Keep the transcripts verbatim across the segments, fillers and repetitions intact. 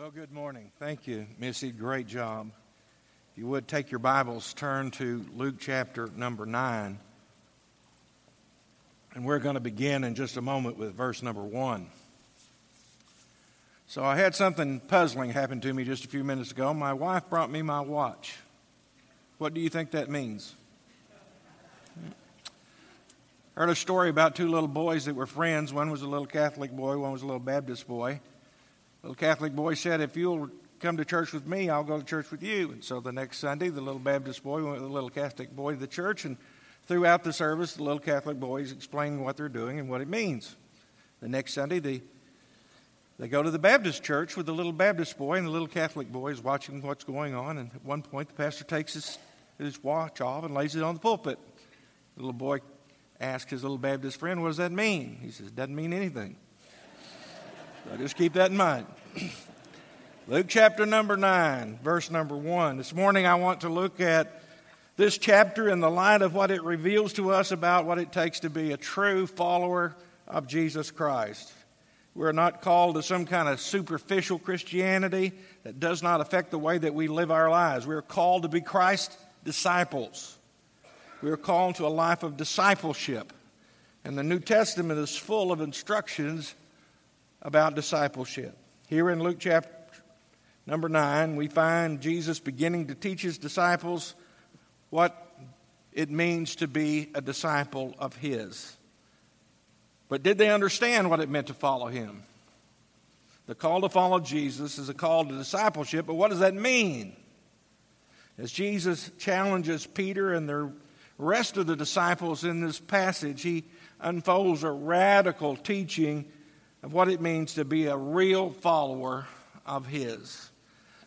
Well, good morning. Thank you, Missy. Great job. If you would, take your Bibles, turn to Luke chapter number nine. And we're going to begin in just a moment with verse number one. So I had something puzzling happen to me just a few minutes ago. My wife brought me my watch. What do you think that means? Heard a story about two little boys that were friends. One was a little Catholic boy, one was a little Baptist boy. The little Catholic boy said, "If you'll come to church with me, I'll go to church with you." And so the next Sunday, the little Baptist boy went with the little Catholic boy to the church, and throughout the service, the little Catholic boys explained what they're doing and what it means. The next Sunday, they, they go to the Baptist church with the little Baptist boy, and the little Catholic boy is watching what's going on, and at one point, the pastor takes his, his watch off and lays it on the pulpit. The little boy asks his little Baptist friend, "What does that mean?" He says, "It doesn't mean anything." So just keep that in mind. Luke chapter number nine, verse number one. This morning I want to look at this chapter in the light of what it reveals to us about what it takes to be a true follower of Jesus Christ. We're not called to some kind of superficial Christianity that does not affect the way that we live our lives. We're called to be Christ's disciples. We're called to a life of discipleship. And the New Testament is full of instructions about discipleship. Here in Luke chapter number nine, we find Jesus beginning to teach his disciples what it means to be a disciple of his. But did they understand what it meant to follow him? The call to follow Jesus is a call to discipleship, but what does that mean? As Jesus challenges Peter and the rest of the disciples in this passage, he unfolds a radical teaching of what it means to be a real follower of his.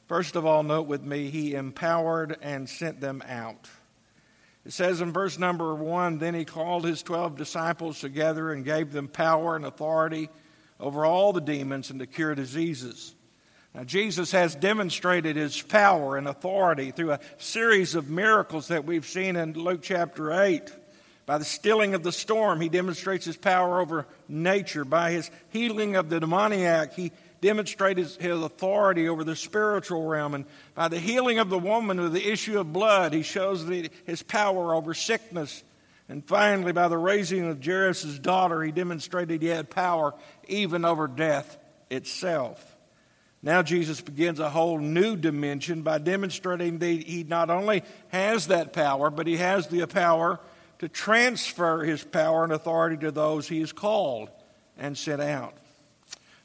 First of all, note with me, he empowered and sent them out. It says in verse number one, "Then he called his twelve disciples together and gave them power and authority over all the demons and to cure diseases." Now, Jesus has demonstrated his power and authority through a series of miracles that we've seen in Luke chapter eight. By the stilling of the storm, he demonstrates his power over nature. By his healing of the demoniac, he demonstrated his authority over the spiritual realm. And by the healing of the woman with the issue of blood, he shows his power over sickness. And finally, by the raising of Jairus' daughter, he demonstrated he had power even over death itself. Now Jesus begins a whole new dimension by demonstrating that he not only has that power, but he has the power to transfer his power and authority to those he has called and sent out.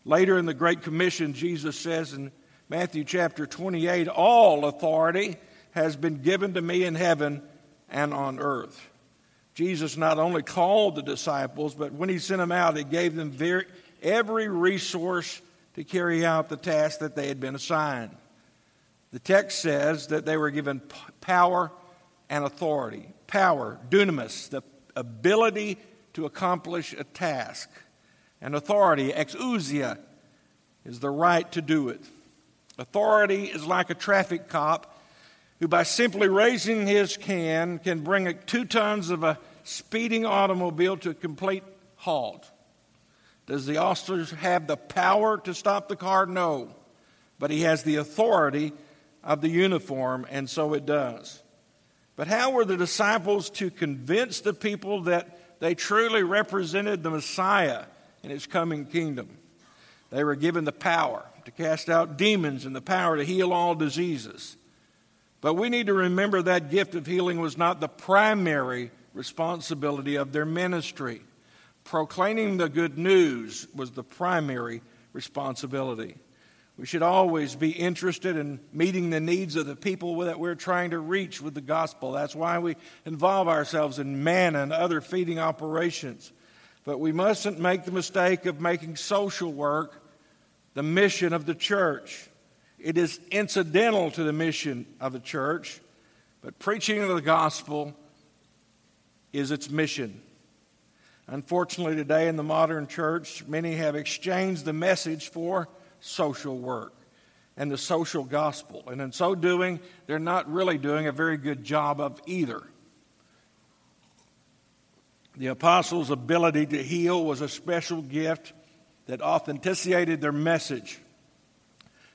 Later in the Great Commission, Jesus says in Matthew chapter twenty-eight, "All authority has been given to me in heaven and on earth." Jesus not only called the disciples, but when he sent them out, he gave them very, every resource to carry out the task that they had been assigned. The text says that they were given power and authority. Power, dunamis, the ability to accomplish a task. And authority, exousia, is the right to do it. Authority is like a traffic cop who by simply raising his hand can bring two tons of a speeding automobile to a complete halt. Does the officer have the power to stop the car? No. But he has the authority of the uniform, and so it does. But how were the disciples to convince the people that they truly represented the Messiah in his coming kingdom? They were given the power to cast out demons and the power to heal all diseases. But we need to remember that gift of healing was not the primary responsibility of their ministry. Proclaiming the good news was the primary responsibility. We should always be interested in meeting the needs of the people that we're trying to reach with the gospel. That's why we involve ourselves in manna and other feeding operations. But we mustn't make the mistake of making social work the mission of the church. It is incidental to the mission of the church, but preaching of the gospel is its mission. Unfortunately, today in the modern church, many have exchanged the message for social work and the social gospel. And in so doing, they're not really doing a very good job of either. The apostles' ability to heal was a special gift that authenticated their message.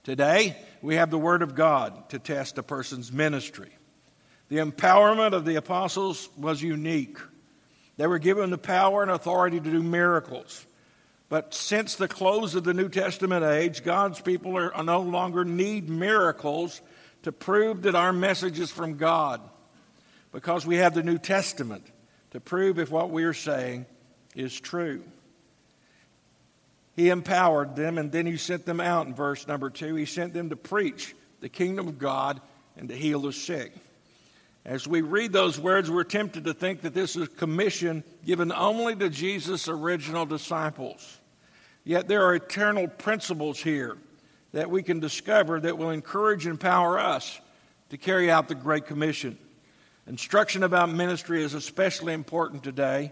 Today, we have the Word of God to test a person's ministry. The empowerment of the apostles was unique. They were given the power and authority to do miracles. But since the close of the New Testament age, God's people are no longer need miracles to prove that our message is from God, because we have the New Testament to prove if what we are saying is true. He empowered them, and then he sent them out in verse number two. He sent them to preach the kingdom of God and to heal the sick. As we read those words, we're tempted to think that this is a commission given only to Jesus' original disciples. Yet there are eternal principles here that we can discover that will encourage and empower us to carry out the Great Commission. Instruction about ministry is especially important today,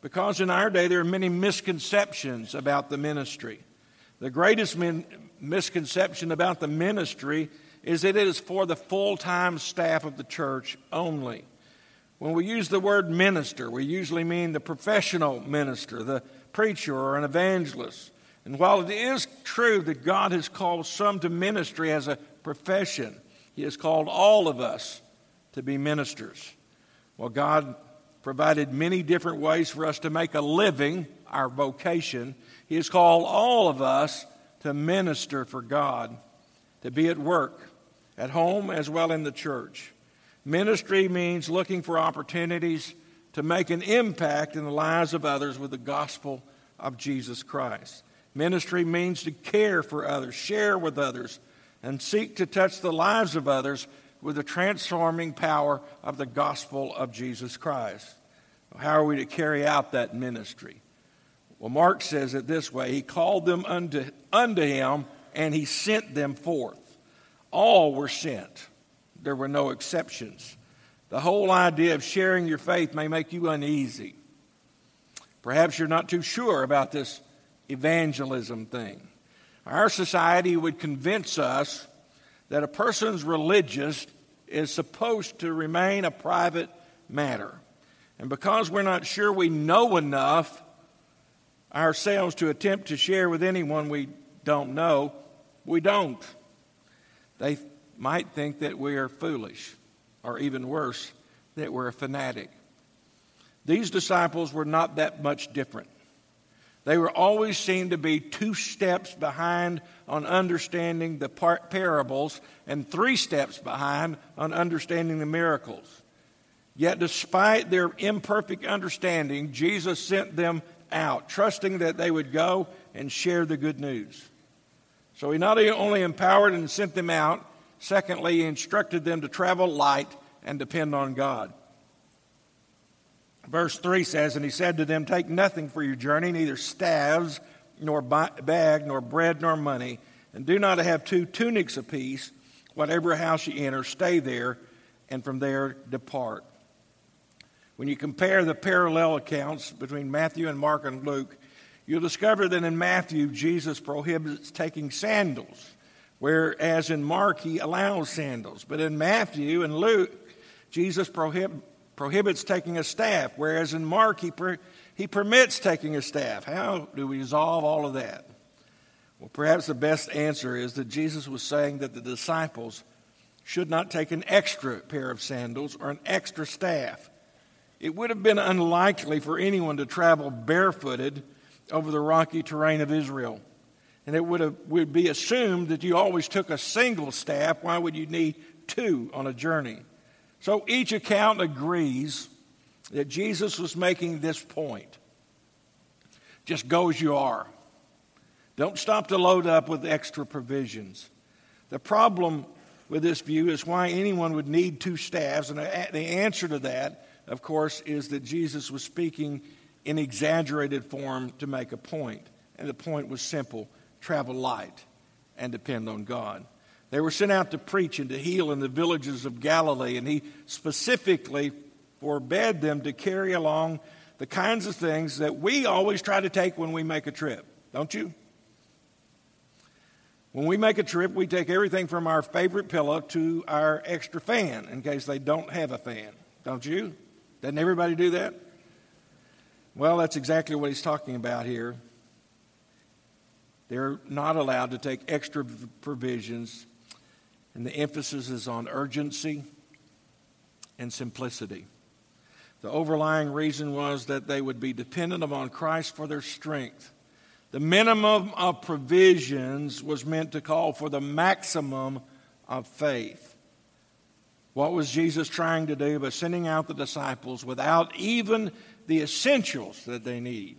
because in our day there are many misconceptions about the ministry. The greatest min- misconception about the ministry is that it is for the full-time staff of the church only. When we use the word minister, we usually mean the professional minister, the preacher or an evangelist. And while it is true that God has called some to ministry as a profession, he has called all of us to be ministers. Well, God provided many different ways for us to make a living, our vocation. He has called all of us to minister for God, to be at work, at home, as well in the church. Ministry means looking for opportunities to make an impact in the lives of others with the gospel of Jesus Christ. Ministry means to care for others, share with others, and seek to touch the lives of others with the transforming power of the gospel of Jesus Christ. How are we to carry out that ministry? Well, Mark says it this way: he called them unto, unto him, and he sent them forth. All were sent. There were no exceptions. The whole idea of sharing your faith may make you uneasy. Perhaps you're not too sure about this evangelism thing. Our society would convince us that a person's religion is supposed to remain a private matter. And because we're not sure we know enough ourselves to attempt to share with anyone we don't know, we don't. They might think that we are foolish, or even worse, that we're a fanatic. These disciples were not that much different. They were always seen to be two steps behind on understanding the par- parables and three steps behind on understanding the miracles. Yet despite their imperfect understanding, Jesus sent them out, trusting that they would go and share the good news. So he not only empowered and sent them out, secondly, he instructed them to travel light and depend on God. Verse three says, and he said to them, take nothing for your journey, neither staves, nor bag, nor bread, nor money, and do not have two tunics apiece. Whatever house you enter, stay there, and from there depart. When you compare the parallel accounts between Matthew and Mark and Luke, you'll discover that in Matthew, Jesus prohibits taking sandals, whereas in Mark, he allows sandals. But in Matthew and Luke, Jesus prohibits prohibits taking a staff, whereas in Mark, he, per, he permits taking a staff. How do we resolve all of that? Well, perhaps the best answer is that Jesus was saying that the disciples should not take an extra pair of sandals or an extra staff. It would have been unlikely for anyone to travel barefooted over the rocky terrain of Israel, and it would have, would be assumed that you always took a single staff. Why would you need two on a journey? So each account agrees that Jesus was making this point. Just go as you are. Don't stop to load up with extra provisions. The problem with this view is why anyone would need two staffs, and the answer to that, of course, is that Jesus was speaking in exaggerated form to make a point. And the point was simple: travel light and depend on God. They were sent out to preach and to heal in the villages of Galilee, and he specifically forbade them to carry along the kinds of things that we always try to take when we make a trip, don't you? When we make a trip, we take everything from our favorite pillow to our extra fan, in case they don't have a fan, don't you? Doesn't everybody do that? Well, that's exactly what he's talking about here. They're not allowed to take extra provisions, and the emphasis is on urgency and simplicity. The overlying reason was that they would be dependent upon Christ for their strength. The minimum of provisions was meant to call for the maximum of faith. What was Jesus trying to do by sending out the disciples without even the essentials that they need?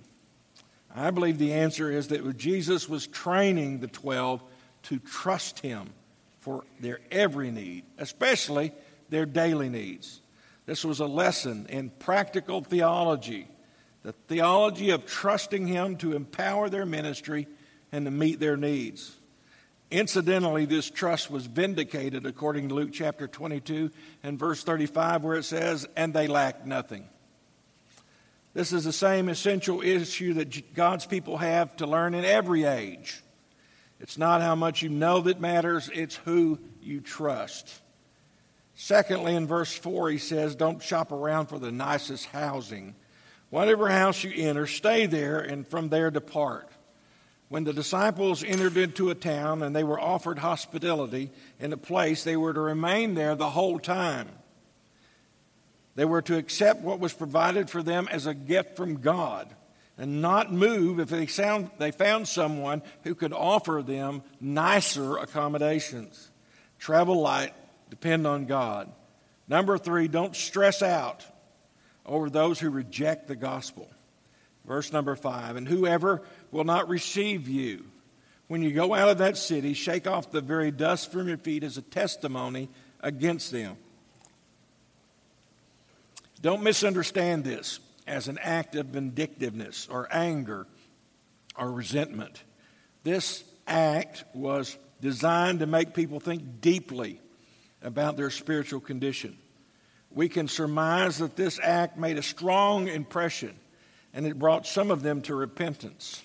I believe the answer is that Jesus was training the twelve to trust him for their every need, especially their daily needs. This was a lesson in practical theology, the theology of trusting him to empower their ministry and to meet their needs. Incidentally, this trust was vindicated according to Luke chapter twenty-two and verse thirty-five, where it says, "And they lacked nothing." This is the same essential issue that God's people have to learn in every age. It's not how much you know that matters, it's who you trust. Secondly, in verse four, he says, don't shop around for the nicest housing. Whatever house you enter, stay there, and from there depart. When the disciples entered into a town and they were offered hospitality in a place, they were to remain there the whole time. They were to accept what was provided for them as a gift from God and not move if they found, they found someone who could offer them nicer accommodations. Travel light. Depend on God. Number three, don't stress out over those who reject the gospel. Verse number five, and whoever will not receive you, when you go out of that city, shake off the very dust from your feet as a testimony against them. Don't misunderstand this as an act of vindictiveness or anger or resentment. This act was designed to make people think deeply about their spiritual condition. We can surmise that this act made a strong impression, and it brought some of them to repentance.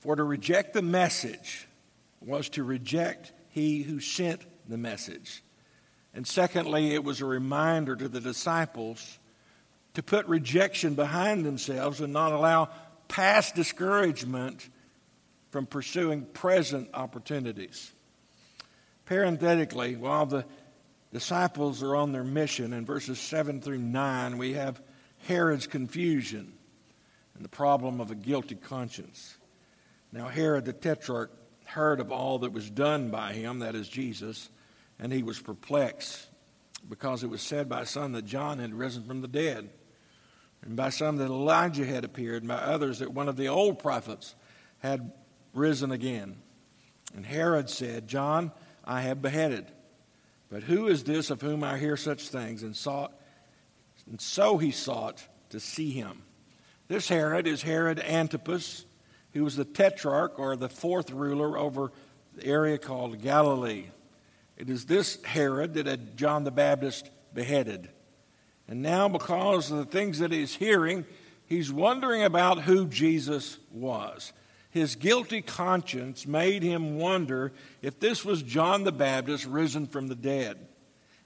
For to reject the message was to reject he who sent the message. And secondly, it was a reminder to the disciples to put rejection behind themselves and not allow past discouragement from pursuing present opportunities. Parenthetically, while the disciples are on their mission, in verses seven through nine, we have Herod's confusion and the problem of a guilty conscience. Now Herod the Tetrarch heard of all that was done by him, that is Jesus, and he was perplexed because it was said by some that John had risen from the dead, and by some that Elijah had appeared, and by others that one of the old prophets had risen again. And Herod said, John I have beheaded. But who is this of whom I hear such things? And sought, and so he sought to see him. This Herod is Herod Antipas, who was the tetrarch, or the fourth ruler, over the area called Galilee. It is this Herod that had John the Baptist beheaded. And now, because of the things that he's hearing, he's wondering about who Jesus was. His guilty conscience made him wonder if this was John the Baptist risen from the dead.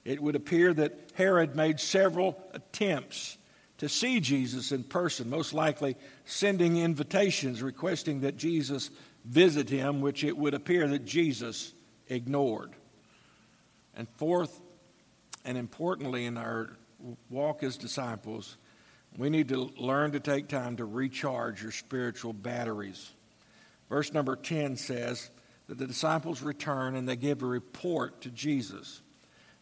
It would appear that Herod made several attempts to see Jesus in person, most likely sending invitations requesting that Jesus visit him, which it would appear that Jesus ignored. And fourth, and importantly in our walk as disciples, we need to learn to take time to recharge your spiritual batteries. Verse number ten says that the disciples return and they give a report to Jesus.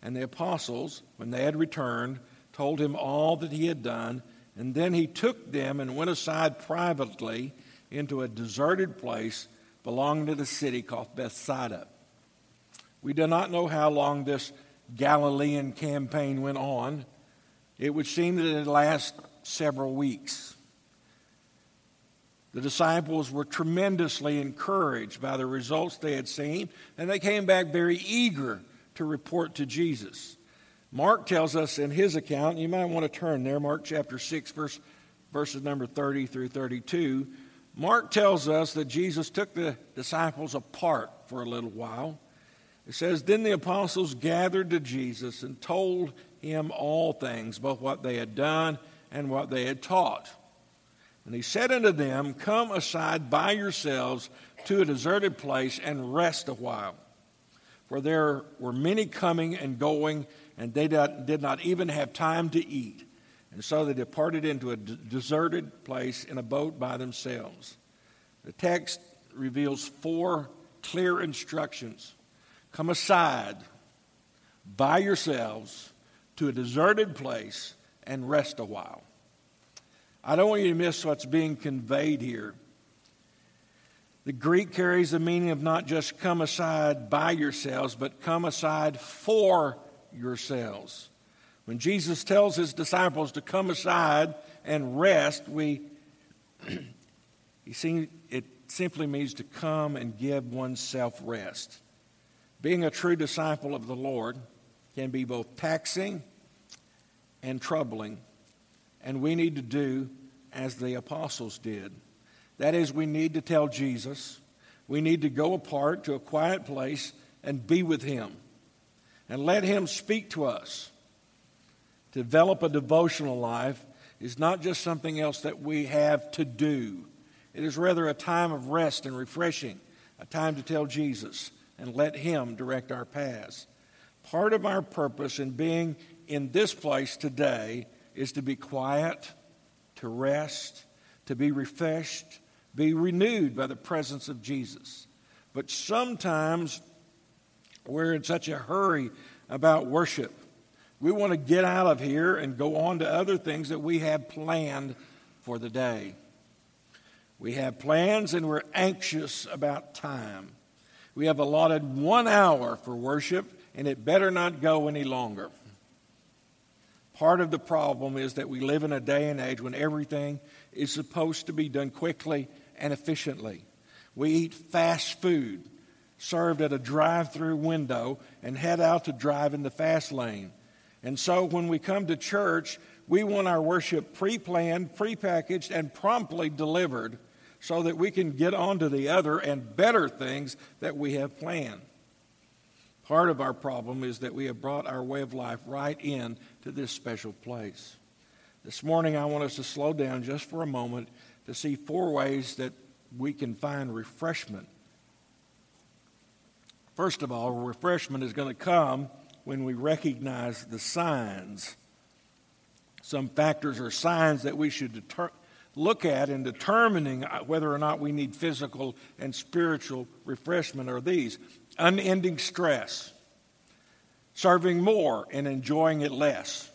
And the apostles, when they had returned, told him all that he had done. And then he took them and went aside privately into a deserted place belonging to the city called Bethsaida. We do not know how long this Galilean campaign went on. It would seem that it lasted several weeks. The disciples were tremendously encouraged by the results they had seen, and they came back very eager to report to Jesus. Mark tells us in his account, you might want to turn there, Mark chapter six, verse, verses number thirty through thirty-two. Mark tells us that Jesus took the disciples apart for a little while. It says, then the apostles gathered to Jesus and told him all things, both what they had done and what they had taught. And he said unto them, come aside by yourselves to a deserted place and rest a while. For there were many coming and going, and they did not even have time to eat. And so they departed into a d- deserted place in a boat by themselves. The text reveals four clear instructions. Come aside by yourselves to a deserted place and rest a while. I don't want you to miss what's being conveyed here. The Greek carries the meaning of not just come aside by yourselves, but come aside for yourselves. When Jesus tells his disciples to come aside and rest, we he seems, it simply means to come and give oneself rest. Being a true disciple of the Lord can be both taxing and troubling, and we need to do as the apostles did. That is, we need to tell Jesus, we need to go apart to a quiet place and be with him, and let him speak to us. To develop a devotional life is not just something else that we have to do. It is rather a time of rest and refreshing, a time to tell Jesus and let him direct our paths. Part of our purpose in being in this place today is to be quiet, to rest, to be refreshed, be renewed by the presence of Jesus. But sometimes we're in such a hurry about worship. We want to get out of here and go on to other things that we have planned for the day. We have plans and we're anxious about time. We have allotted one hour for worship, and it better not go any longer. Part of the problem is that we live in a day and age when everything is supposed to be done quickly and efficiently. We eat fast food served at a drive-through window and head out to drive in the fast lane. And so when we come to church, we want our worship pre-planned, pre-packaged, and promptly delivered so that we can get on to the other and better things that we have planned. Part of our problem is that we have brought our way of life right in to this special place. This morning, I want us to slow down just for a moment to see four ways that we can find refreshment. First of all, refreshment is going to come when we recognize the signs. Some factors or signs that we should deter- look at in determining whether or not we need physical and spiritual refreshment are these: unending stress, serving more and enjoying it less,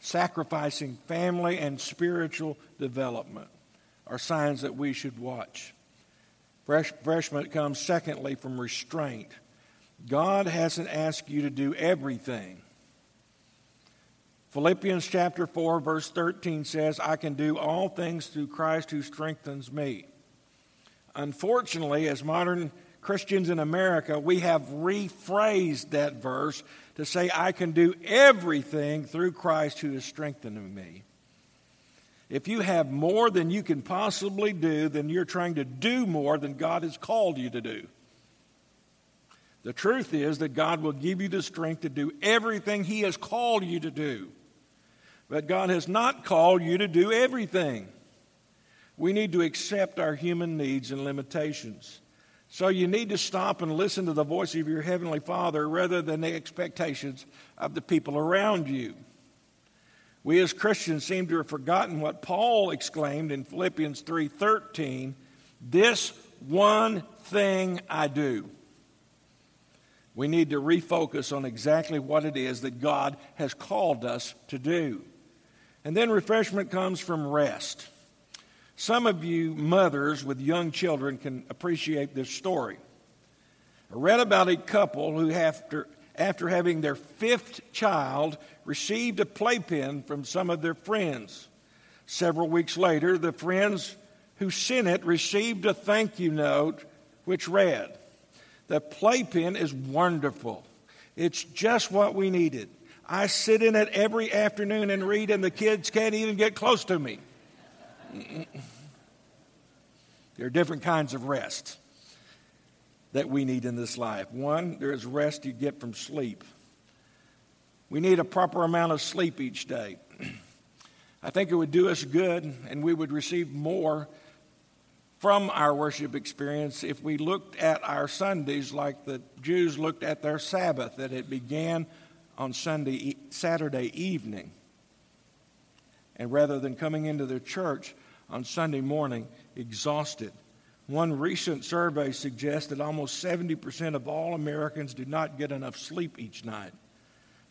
sacrificing family and spiritual development are signs that we should watch. Fresh- refreshment comes secondly from restraint. God hasn't asked you to do everything. Philippians chapter four, verse thirteen says, I can do all things through Christ who strengthens me. Unfortunately, as modern Christians in America, we have rephrased that verse to say, I can do everything through Christ who is strengthening me. If you have more than you can possibly do, then you're trying to do more than God has called you to do. The truth is that God will give you the strength to do everything he has called you to do. But God has not called you to do everything. We need to accept our human needs and limitations. So you need to stop and listen to the voice of your Heavenly Father rather than the expectations of the people around you. We as Christians seem to have forgotten what Paul exclaimed in Philippians three thirteen, this one thing I do. We need to refocus on exactly what it is that God has called us to do. And then refreshment comes from rest. Some of you mothers with young children can appreciate this story. I read about a couple who, after, after having their fifth child, received a playpen from some of their friends. Several weeks later, the friends who sent it received a thank you note which read, the playpen is wonderful. It's just what we needed. I sit in it every afternoon and read, and the kids can't even get close to me. There are different kinds of rest that we need in this life. One, there is rest you get from sleep. We need a proper amount of sleep each day. I think it would do us good, and we would receive more from our worship experience if we looked at our Sundays like the Jews looked at their Sabbath, that it began on Sunday, Saturday evening. And rather than coming into the church on Sunday morning exhausted. One recent survey suggests that almost seventy percent of all Americans do not get enough sleep each night.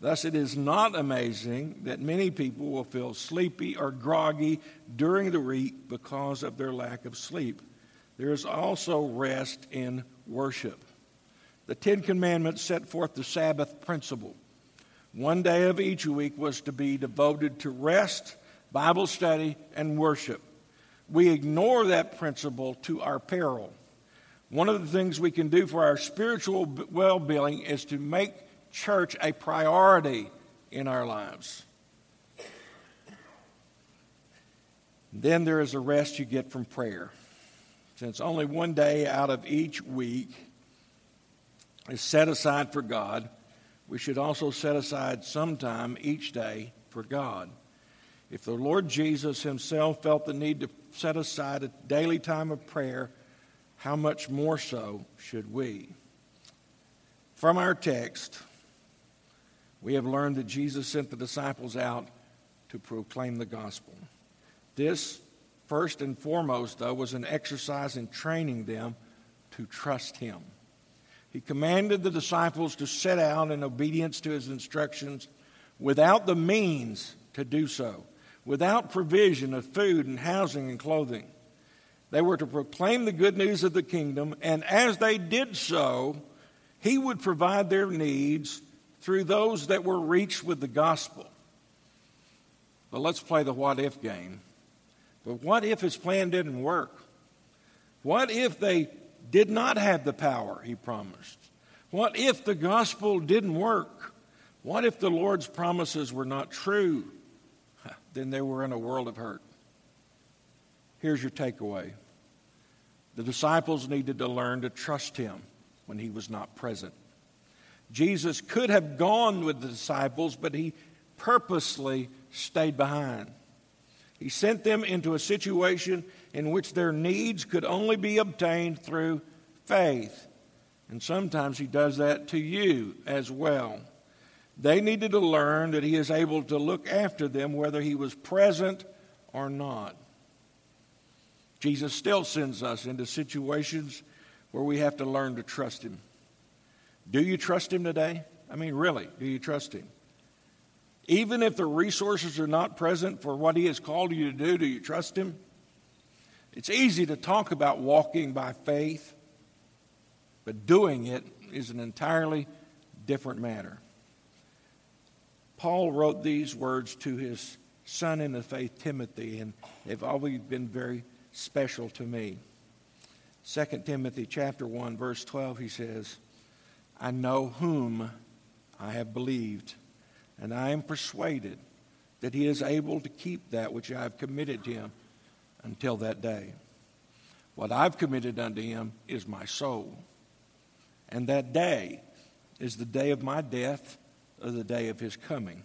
Thus, it is not amazing that many people will feel sleepy or groggy during the week because of their lack of sleep. There is also rest in worship. The Ten Commandments set forth the Sabbath principle. One day of each week was to be devoted to rest, Bible study, and worship. We ignore that principle to our peril. One of the things we can do for our spiritual well-being is to make church a priority in our lives. Then there is a rest you get from prayer. Since only one day out of each week is set aside for God, we should also set aside some time each day for God. If the Lord Jesus himself felt the need to set aside a daily time of prayer, how much more so should we? From our text, we have learned that Jesus sent the disciples out to proclaim the gospel. This, first and foremost, though, was an exercise in training them to trust him. He commanded the disciples to set out in obedience to his instructions without the means to do so, without provision of food and housing and clothing. They were to proclaim the good news of the kingdom, and as they did so, he would provide their needs through those that were reached with the gospel. But let's play the what if game. But what if his plan didn't work? What if they did not have the power he promised? What if the gospel didn't work? What if the Lord's promises were not true? Then they were in a world of hurt. Here's your takeaway. The disciples needed to learn to trust him when he was not present. Jesus could have gone with the disciples, but he purposely stayed behind. He sent them into a situation in which their needs could only be obtained through faith. And sometimes he does that to you as well. They needed to learn that he is able to look after them whether he was present or not. Jesus still sends us into situations where we have to learn to trust him. Do you trust him today? I mean, really, do you trust him? Even if the resources are not present for what he has called you to do, do you trust him? It's easy to talk about walking by faith, but doing it is an entirely different matter. Paul wrote these words to his son in the faith, Timothy, and they've always been very special to me. Second Timothy chapter one, verse twelve, he says, I know whom I have believed, and I am persuaded that he is able to keep that which I have committed to him until that day. What I've committed unto him is my soul, and that day is the day of my death, of the day of his coming.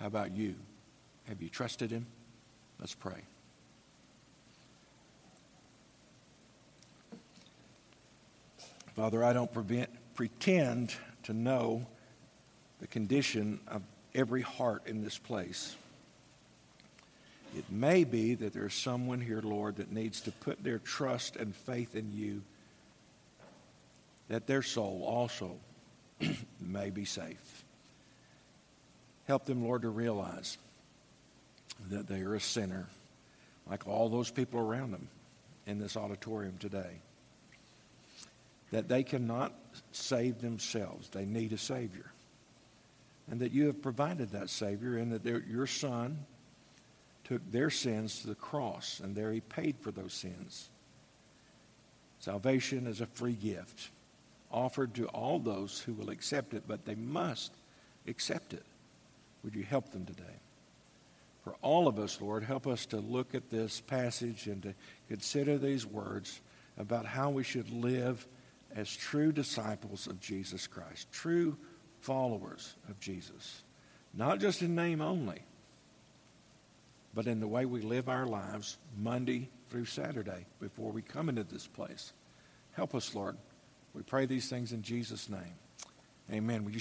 How about you? Have you trusted him? Let's pray. Father, I don't prevent, pretend to know the condition of every heart in this place. It may be that there's someone here, Lord, that needs to put their trust and faith in you, that their soul also may be safe. Help them, Lord, to realize that they are a sinner, like all those people around them in this auditorium today, that they cannot save themselves. They need a Savior, and that you have provided that Savior, and that their, your Son took their sins to the cross, and there he paid for those sins. Salvation is a free gift offered to all those who will accept it, but they must accept it. Would you help them today? For all of us, Lord, help us to look at this passage and to consider these words about how we should live as true disciples of Jesus Christ, true followers of Jesus, not just in name only, but in the way we live our lives Monday through Saturday before we come into this place. Help us, Lord. We pray these things in Jesus' name. Amen. Will you